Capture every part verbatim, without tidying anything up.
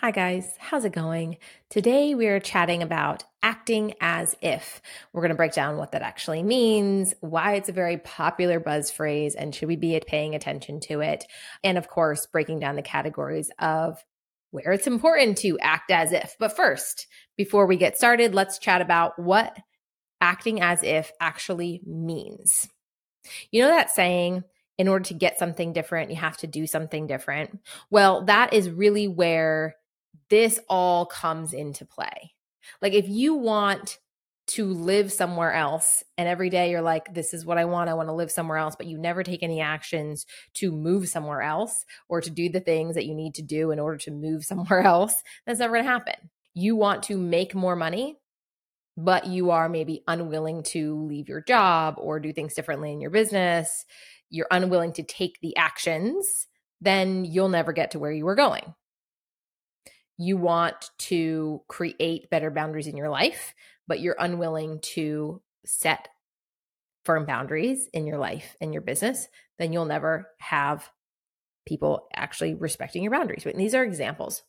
Hi guys, how's it going? Today we are chatting about acting as if. We're going to break down what that actually means, why it's a very popular buzz phrase, and should we be paying attention to it? And of course, breaking down the categories of where it's important to act as if. But first, before we get started, let's chat about what acting as if actually means. You know that saying, in order to get something different, you have to do something different? Well, that is really where this all comes into play. Like if you want to live somewhere else and every day you're like, this is what I want, I want to live somewhere else, but you never take any actions to move somewhere else or to do the things that you need to do in order to move somewhere else, that's never going to happen. You want to make more money, but you are maybe unwilling to leave your job or do things differently in your business. You're unwilling to take the actions, then you'll never get to where you were going. You want to create better boundaries in your life, but you're unwilling to set firm boundaries in your life and your business, then you'll never have people actually respecting your boundaries. And these are examples.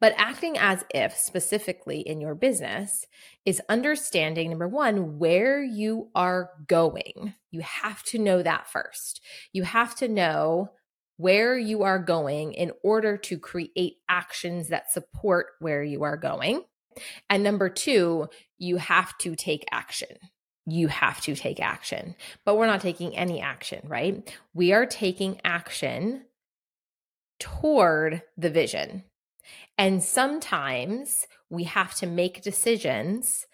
But acting as if specifically in your business is understanding, number one, where you are going. You have to know that first. You have to know where you are going in order to create actions that support where you are going. And number two, you have to take action. You have to take action. But we're not taking any action, right? We are taking action toward the vision. And sometimes we have to make decisions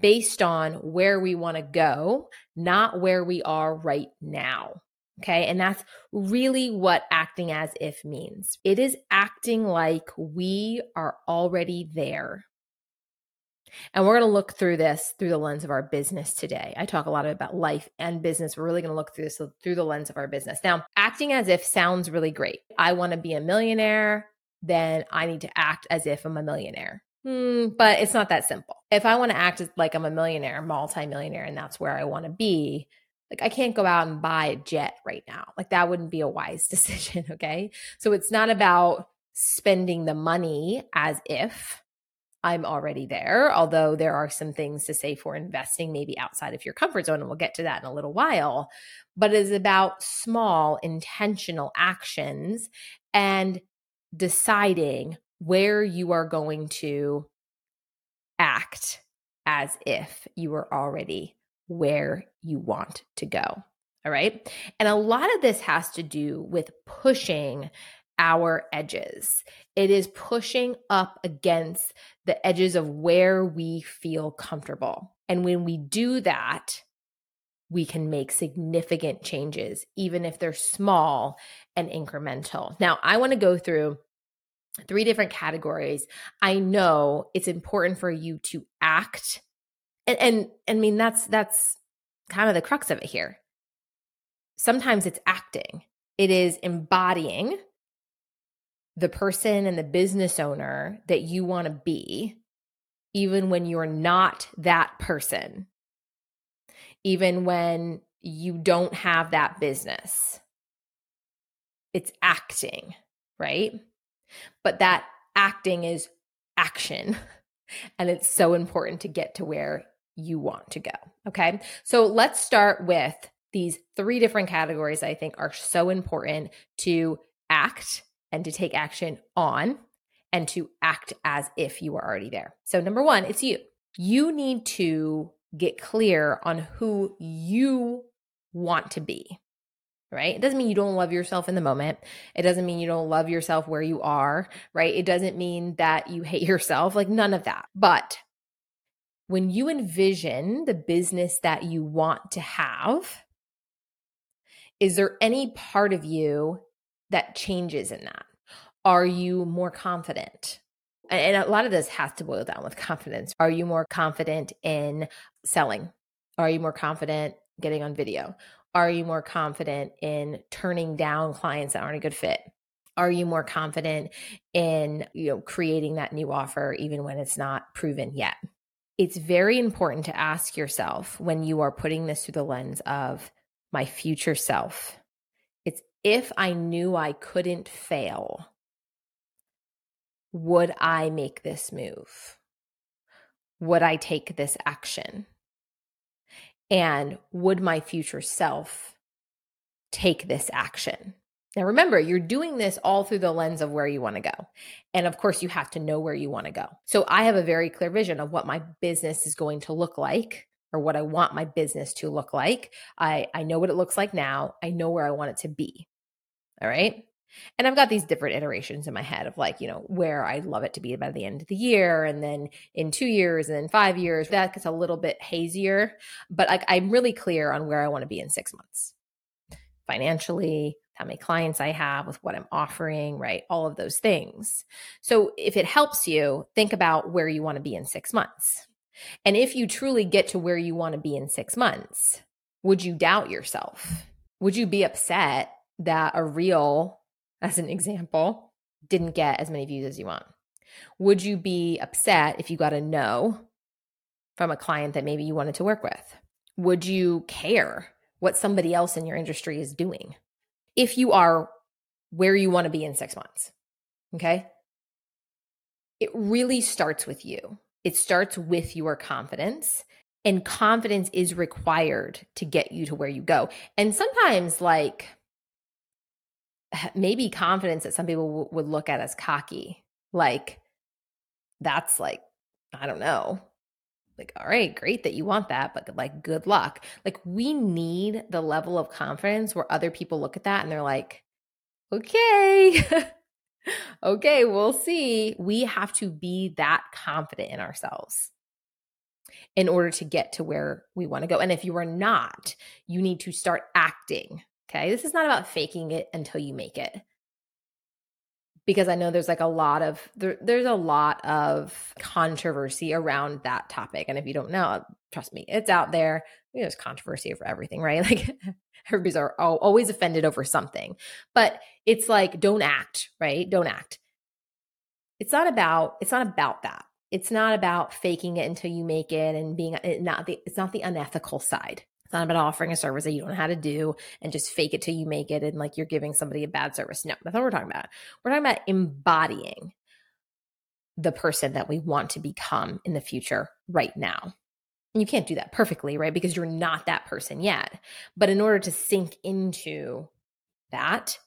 based on where we want to go, not where we are right now, okay? And that's really what acting as if means. It is acting like we are already there. And we're going to look through this through the lens of our business today. I talk a lot about life and business. We're really going to look through this through the lens of our business. Now, acting as if sounds really great. I want to be a millionaire. Then I need to act as if I'm a millionaire. Hmm, but it's not that simple. If I want to act as like I'm a millionaire, multi-millionaire, and that's where I want to be, like I can't go out and buy a jet right now. Like that wouldn't be a wise decision, okay? So it's not about spending the money as if I'm already there, although there are some things to say for investing maybe outside of your comfort zone, and we'll get to that in a little while. But it is about small, intentional actions and deciding where you are going to act as if you were already where you want to go. All right. And a lot of this has to do with pushing our edges. It is pushing up against the edges of where we feel comfortable. And when we do that, we can make significant changes, even if they're small and incremental. Now, I want to go through three different categories. I know it's important for you to act. And, and, and I mean, that's, that's kind of the crux of it here. Sometimes it's acting. It is embodying the person and the business owner that you want to be, even when you're not that person. Even when you don't have that business, it's acting, right? But that acting is action, and it's so important to get to where you want to go, okay? So let's start with these three different categories I think are so important to act and to take action on and to act as if you are already there. So number one, it's you. You need to get clear on who you want to be, right? It doesn't mean you don't love yourself in the moment. It doesn't mean you don't love yourself where you are, right? It doesn't mean that you hate yourself, like none of that. But when you envision the business that you want to have, is there any part of you that changes in that? Are you more confident? And a lot of this has to boil down with confidence. Are you more confident in selling? Are you more confident getting on video? Are you more confident in turning down clients that aren't a good fit? Are you more confident in, you know, creating that new offer even when it's not proven yet? It's very important to ask yourself when you are putting this through the lens of my future self. It's, if I knew I couldn't fail, would I make this move? Would I take this action? And would my future self take this action? Now, remember, you're doing this all through the lens of where you want to go. And of course, you have to know where you want to go. So I have a very clear vision of what my business is going to look like, or what I want my business to look like. I, I know what it looks like now. I know where I want it to be. All right. And I've got these different iterations in my head of, like, you know, where I'd love it to be by the end of the year, and then in two years and then five years, that gets a little bit hazier, but I, I'm really clear on where I want to be in six months, financially, how many clients I have, with what I'm offering, right? All of those things. So if it helps you, think about where you want to be in six months. And if you truly get to where you want to be in six months, would you doubt yourself? Would you be upset that a reel, as an example, didn't get as many views as you want? Would you be upset if you got a no from a client that maybe you wanted to work with? Would you care what somebody else in your industry is doing if you are where you want to be in six months? Okay. It really starts with you. It starts with your confidence, and confidence is required to get you to where you go. And sometimes, like, maybe confidence that some people w- would look at as cocky. Like, that's like, I don't know. Like, all right, great that you want that, but like, good luck. Like, we need the level of confidence where other people look at that and they're like, okay, okay, we'll see. We have to be that confident in ourselves in order to get to where we want to go. And if you are not, you need to start acting. Okay, this is not about faking it until you make it, because I know there's like a lot of there, there's a lot of controversy around that topic. And if you don't know, trust me, it's out there. You know, there's controversy over everything, right? Like, everybody's are always offended over something, but it's like, don't act, right? Don't act. It's not about it's not about that. It's not about faking it until you make it and being not the it's not the unethical side. It's not about offering a service that you don't know how to do and just fake it till you make it and like you're giving somebody a bad service. No, that's not what we're talking about. We're talking about embodying the person that we want to become in the future right now. And you can't do that perfectly, right? Because you're not that person yet. But in order to sink into that,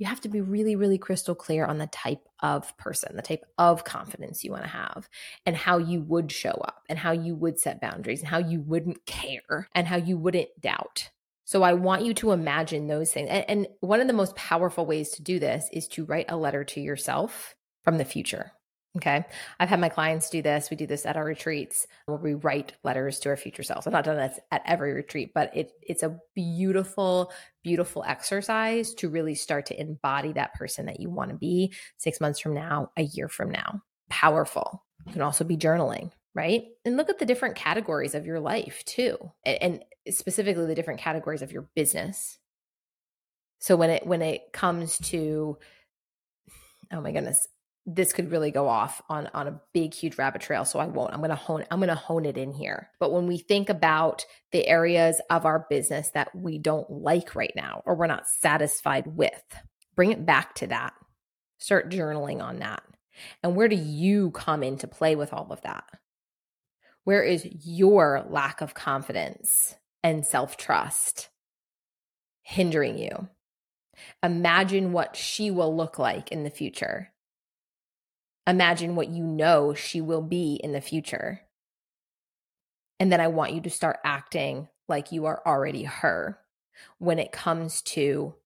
you have to be really, really crystal clear on the type of person, the type of confidence you want to have, and how you would show up, and how you would set boundaries, and how you wouldn't care, and how you wouldn't doubt. So I want you to imagine those things. And, and one of the most powerful ways to do this is to write a letter to yourself from the future. Okay. I've had my clients do this. We do this at our retreats where we write letters to our future selves. I've not done that at every retreat, but it, it's a beautiful, beautiful exercise to really start to embody that person that you want to be six months from now, a year from now. Powerful. You can also be journaling, right? And look at the different categories of your life too, and, and specifically the different categories of your business. So when it, when it comes to, oh my goodness, this could really go off on, on a big, huge rabbit trail. So I won't, I'm going to hone, I'm going to hone it in here. But when we think about the areas of our business that we don't like right now, or we're not satisfied with, bring it back to that. Start journaling on that. And where do you come into play with all of that? Where is your lack of confidence and self-trust hindering you? Imagine what she will look like in the future. Imagine what you know she will be in the future. And then I want you to start acting like you are already her when it comes to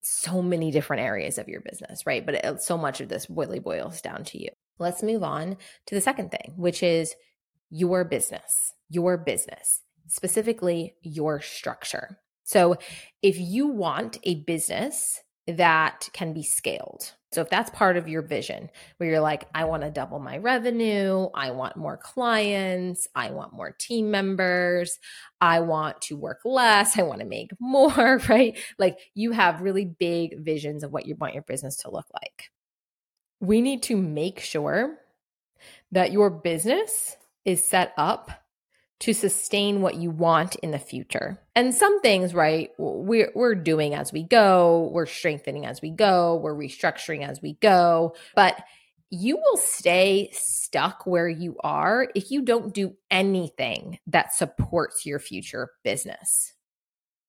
so many different areas of your business, right? But it, so much of this really boils down to you. Let's move on to the second thing, which is your business, your business, specifically your structure. So if you want a business that can be scaled. So if that's part of your vision where you're like, I want to double my revenue, I want more clients, I want more team members, I want to work less, I want to make more, right? Like you have really big visions of what you want your business to look like. We need to make sure that your business is set up to sustain what you want in the future. And some things, right, we're, we're doing as we go, we're strengthening as we go, we're restructuring as we go, but you will stay stuck where you are if you don't do anything that supports your future business.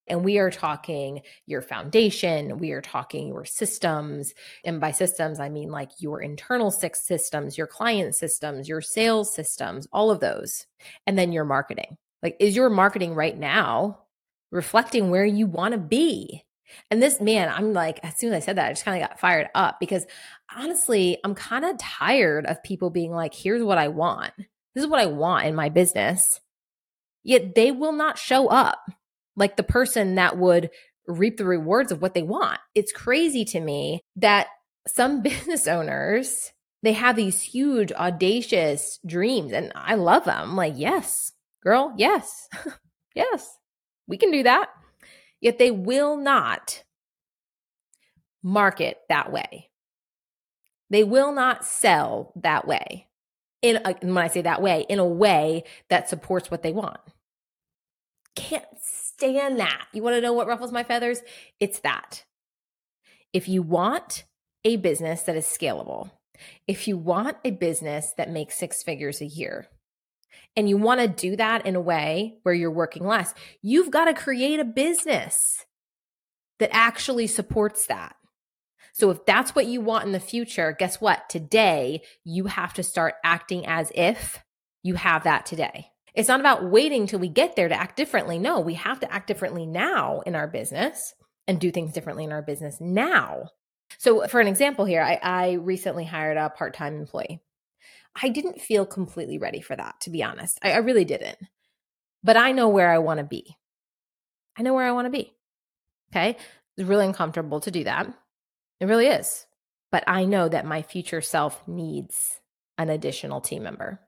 And we are talking your foundation, we are talking your systems. And by systems, I mean like your internal six systems, your client systems, your sales systems, all of those. And then your marketing. Like, is your marketing right now reflecting where you want to be? And this, man, I'm like, as soon as I said that, I just kind of got fired up because honestly, I'm kind of tired of people being like, here's what I want. This is what I want in my business. Yet they will not show up like the person that would reap the rewards of what they want. It's crazy to me that some business owners, they have these huge, audacious dreams, and I love them. I'm like, yes, girl, yes, yes, we can do that. Yet they will not market that way. They will not sell that way. In a, when I say that way, in a way that supports what they want. Can't stand that. You want to know what ruffles my feathers? It's that. If you want a business that is scalable, if you want a business that makes six figures a year, and you want to do that in a way where you're working less, you've got to create a business that actually supports that. So if that's what you want in the future, guess what? Today, you have to start acting as if you have that today. It's not about waiting till we get there to act differently. No, we have to act differently now in our business and do things differently in our business now. So for an example here, I, I recently hired a part-time employee. I didn't feel completely ready for that, to be honest. I, I really didn't. But I know where I want to be. I know where I want to be. Okay? It's really uncomfortable to do that. It really is. But I know that my future self needs an additional team member.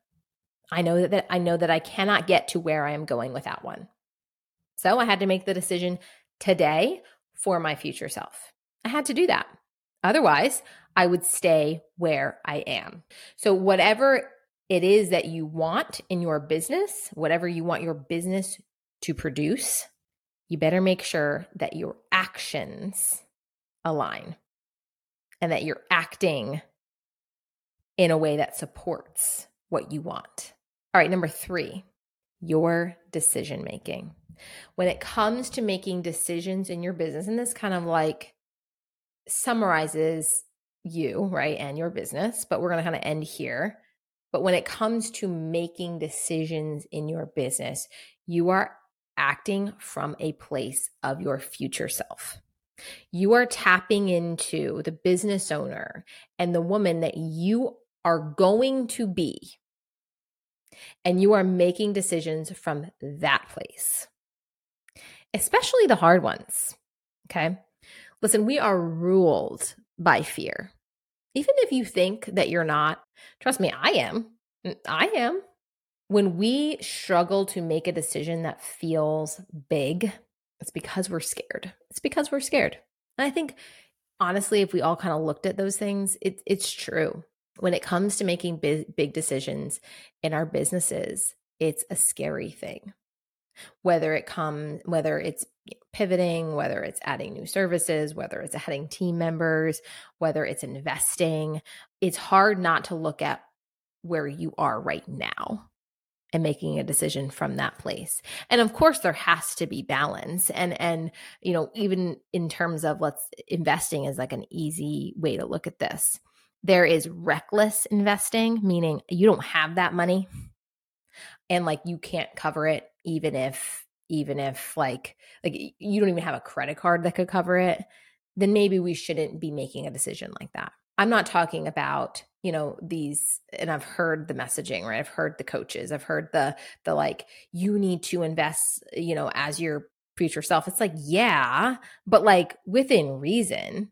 I know that I know that I cannot get to where I am going without one. So I had to make the decision today for my future self. I had to do that. Otherwise, I would stay where I am. So whatever it is that you want in your business, whatever you want your business to produce, you better make sure that your actions align and that you're acting in a way that supports what you want. All right, number three, your decision making. When it comes to making decisions in your business, and this kind of like summarizes you, right, and your business, but we're going to kind of end here. But when it comes to making decisions in your business, you are acting from a place of your future self. You are tapping into the business owner and the woman that you are going to be. And you are making decisions from that place, especially the hard ones. Okay. Listen, we are ruled by fear. Even if you think that you're not, trust me, I am. I am. When we struggle to make a decision that feels big, it's because we're scared. It's because we're scared. And I think, honestly, if we all kind of looked at those things, it, it's true. When it comes to making big, big decisions in our businesses, it's a scary thing. Whether it come, whether it's pivoting, whether it's adding new services, whether it's adding team members, whether it's investing, it's hard not to look at where you are right now and making a decision from that place. And of course, there has to be balance. And, and you know, even in terms of let's investing is like an easy way to look at this. There is reckless investing, meaning you don't have that money and like you can't cover it even if, even if like, like you don't even have a credit card that could cover it, then maybe we shouldn't be making a decision like that. I'm not talking about, you know, these, and I've heard the messaging, right? I've heard the coaches, I've heard the, the like, you need to invest, you know, as your future self. It's like, yeah, but like within reason.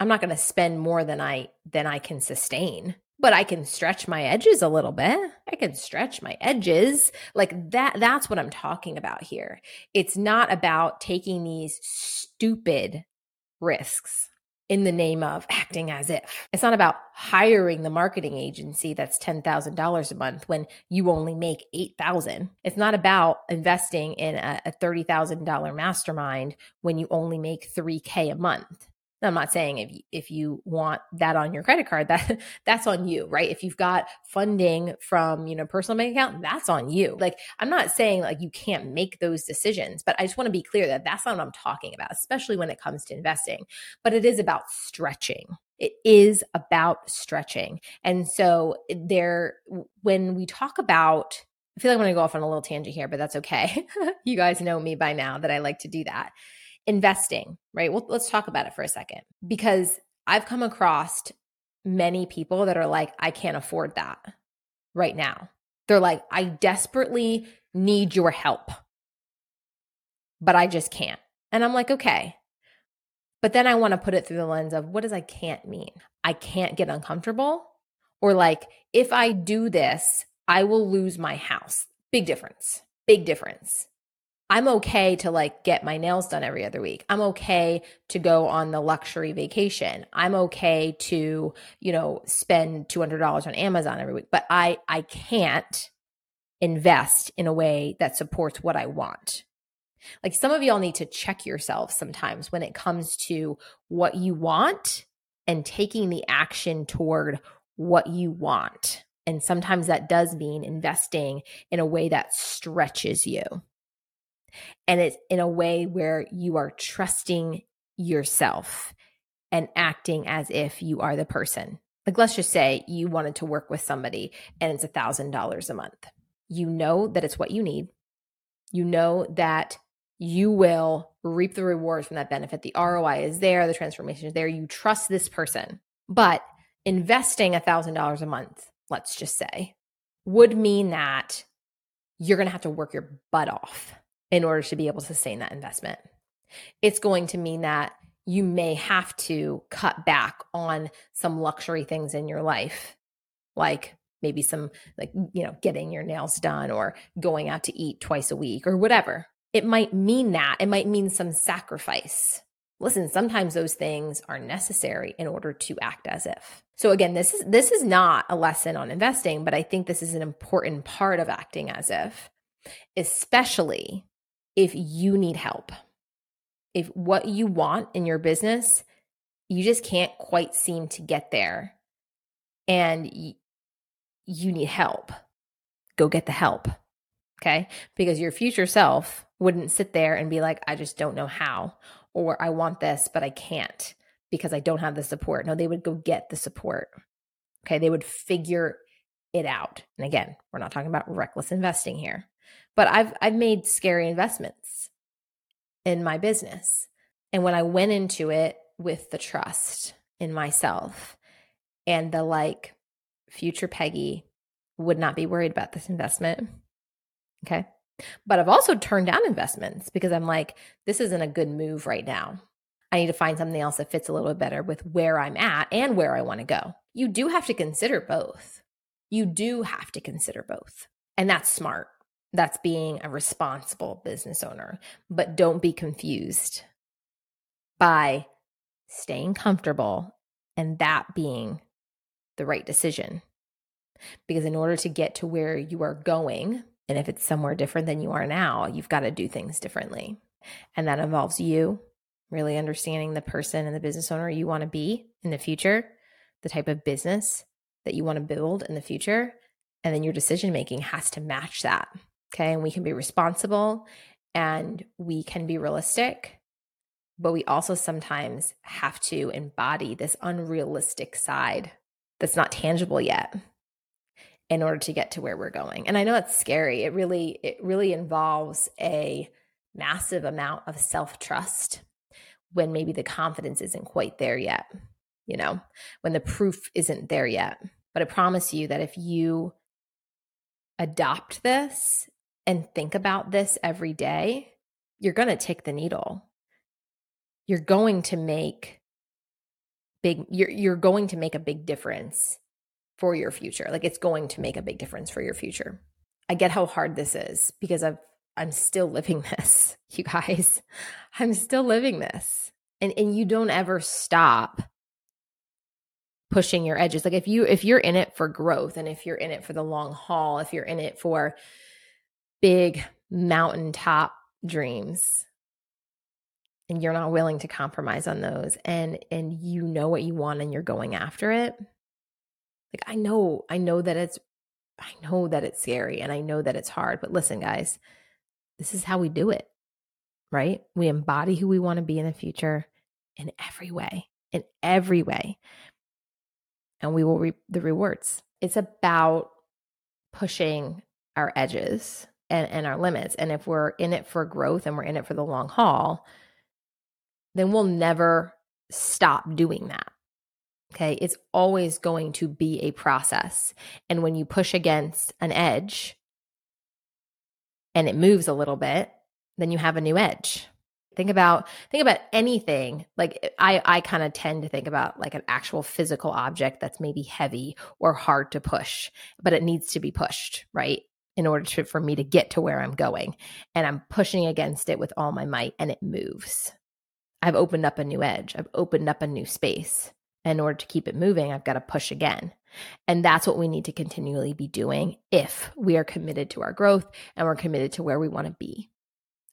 I'm not going to spend more than I than I can sustain, but I can stretch my edges a little bit. I can stretch my edges. Like that, that's what I'm talking about here. It's not about taking these stupid risks in the name of acting as if. It's not about hiring the marketing agency that's ten thousand dollars a month when you only make eight thousand dollars. It's not about investing in a, a thirty thousand dollars mastermind when you only make three K a month. Now, I'm not saying if you, if you want that on your credit card, that that's on you, right? If you've got funding from, you know, personal bank account, that's on you. Like, I'm not saying like you can't make those decisions, but I just want to be clear that that's not what I'm talking about, especially when it comes to investing. But it is about stretching. It is about stretching. And so there, when we talk about, I feel like I'm going to go off on a little tangent here, but that's okay. You guys know me by now that I like to do that. Investing, right? Well, let's talk about it for a second, because I've come across many people that are like, I can't afford that right now. They're like, I desperately need your help, but I just can't. And I'm like, okay. But then I want to put it through the lens of, what does I can't mean? I can't get uncomfortable, or like, if I do this, I will lose my house. Big difference. Big difference. I'm okay to like get my nails done every other week. I'm okay to go on the luxury vacation. I'm okay to, you know, spend two hundred dollars on Amazon every week, but I I can't invest in a way that supports what I want. Like, some of y'all need to check yourselves sometimes when it comes to what you want and taking the action toward what you want. And sometimes that does mean investing in a way that stretches you. And it's in a way where you are trusting yourself and acting as if you are the person. Like, let's just say you wanted to work with somebody and it's one thousand dollars a month. You know that it's what you need. You know that you will reap the rewards from that benefit. The R O I is there. The transformation is there. You trust this person. But investing one thousand dollars a month, let's just say, would mean that you're going to have to work your butt off in order to be able to sustain that investment. It's going to mean that you may have to cut back on some luxury things in your life, like maybe some, like, you know, getting your nails done or going out to eat twice a week or whatever. It might mean that. It might mean some sacrifice. Listen, sometimes those things are necessary in order to act as if. So again, this is this is not a lesson on investing, but I think this is an important part of acting as if, especially if you need help, if what you want in your business, you just can't quite seem to get there and y- you need help, go get the help, okay? Because your future self wouldn't sit there and be like, I just don't know how, or I want this, but I can't because I don't have the support. No, they would go get the support, okay? They would figure it out. And again, we're not talking about reckless investing here. But I've I've made scary investments in my business. And when I went into it with the trust in myself and the like, future Peggy would not be worried about this investment. Okay. But I've also turned down investments because I'm like, this isn't a good move right now. I need to find something else that fits a little bit better with where I'm at and where I want to go. You do have to consider both. You do have to consider both. And that's smart. That's being a responsible business owner. But don't be confused by staying comfortable and that being the right decision. Because in order to get to where you are going, and if it's somewhere different than you are now, you've got to do things differently. And that involves you really understanding the person and the business owner you want to be in the future, the type of business that you want to build in the future, and then your decision-making has to match that. Okay, and we can be responsible and we can be realistic, but we also sometimes have to embody this unrealistic side that's not tangible yet in order to get to where we're going. And I know it's scary. It really, it really involves a massive amount of self-trust when maybe the confidence isn't quite there yet, you know, when the proof isn't there yet. But I promise you that if you adopt this and think about this every day, you're going to tick the needle. You're going to make big, you're, you're going to make a big difference for your future. Like it's going to make a big difference for your future. I get how hard this is because I've, I'm still living this, you guys. I'm still living this. And and you don't ever stop pushing your edges. Like if you if you're in it for growth, and if you're in it for the long haul, if you're in it for big mountaintop dreams, and you're not willing to compromise on those, and and you know what you want and you're going after it. Like I know, I know that it's I know that it's scary and I know that it's hard, but listen, guys, this is how we do it, right? We embody who we want to be in the future in every way, in every way. And we will reap the rewards. It's about pushing our edges and, and our limits. And if we're in it for growth and we're in it for the long haul, then we'll never stop doing that. Okay. It's always going to be a process. And when you push against an edge and it moves a little bit, then you have a new edge. Think about, think about anything. Like I, I kind of tend to think about like an actual physical object that's maybe heavy or hard to push, but it needs to be pushed, right? In order to, for me to get to where I'm going. And I'm pushing against it with all my might and it moves. I've opened up a new edge. I've opened up a new space. In order to keep it moving, I've got to push again. And that's what we need to continually be doing if we are committed to our growth and we're committed to where we want to be.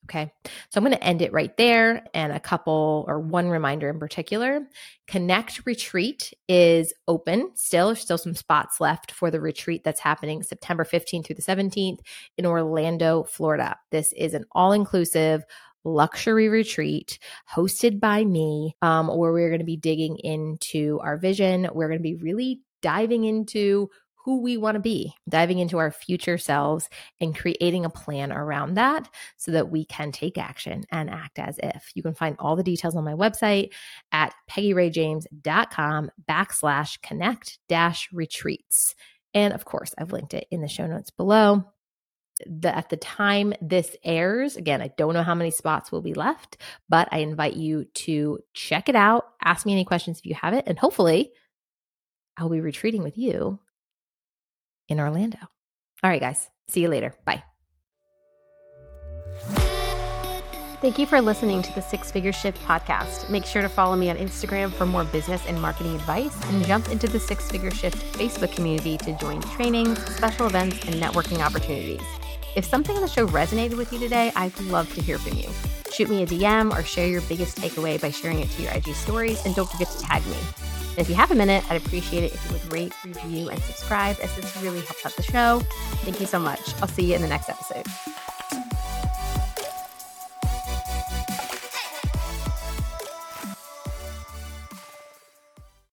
Okay. So I'm going to end it right there. And a couple or one reminder in particular, Connect Retreat is open still. There's still some spots left for the retreat that's happening September fifteenth through the seventeenth in Orlando, Florida. This is an all-inclusive luxury retreat hosted by me, um, where we're going to be digging into our vision. We're going to be really diving into who we want to be, diving into our future selves and creating a plan around that so that we can take action and act as if. You can find all the details on my website at peggy rae james dot com backslash connect dash retreats. And of course, I've linked it in the show notes below. The, at the time this airs, again, I don't know how many spots will be left, but I invite you to check it out. Ask me any questions if you have it. And hopefully I'll be retreating with you in Orlando. All right, guys. See you later. Bye. Thank you for listening to the Six Figure Shift podcast. Make sure to follow me on Instagram for more business and marketing advice, and jump into the Six Figure Shift Facebook community to join trainings, special events, and networking opportunities. If something in the show resonated with you today, I'd love to hear from you. Shoot me a D M or share your biggest takeaway by sharing it to your I G stories, and don't forget to tag me. And if you have a minute, I'd appreciate it if you would rate, review, and subscribe, as this really helps out the show. Thank you so much. I'll see you in the next episode.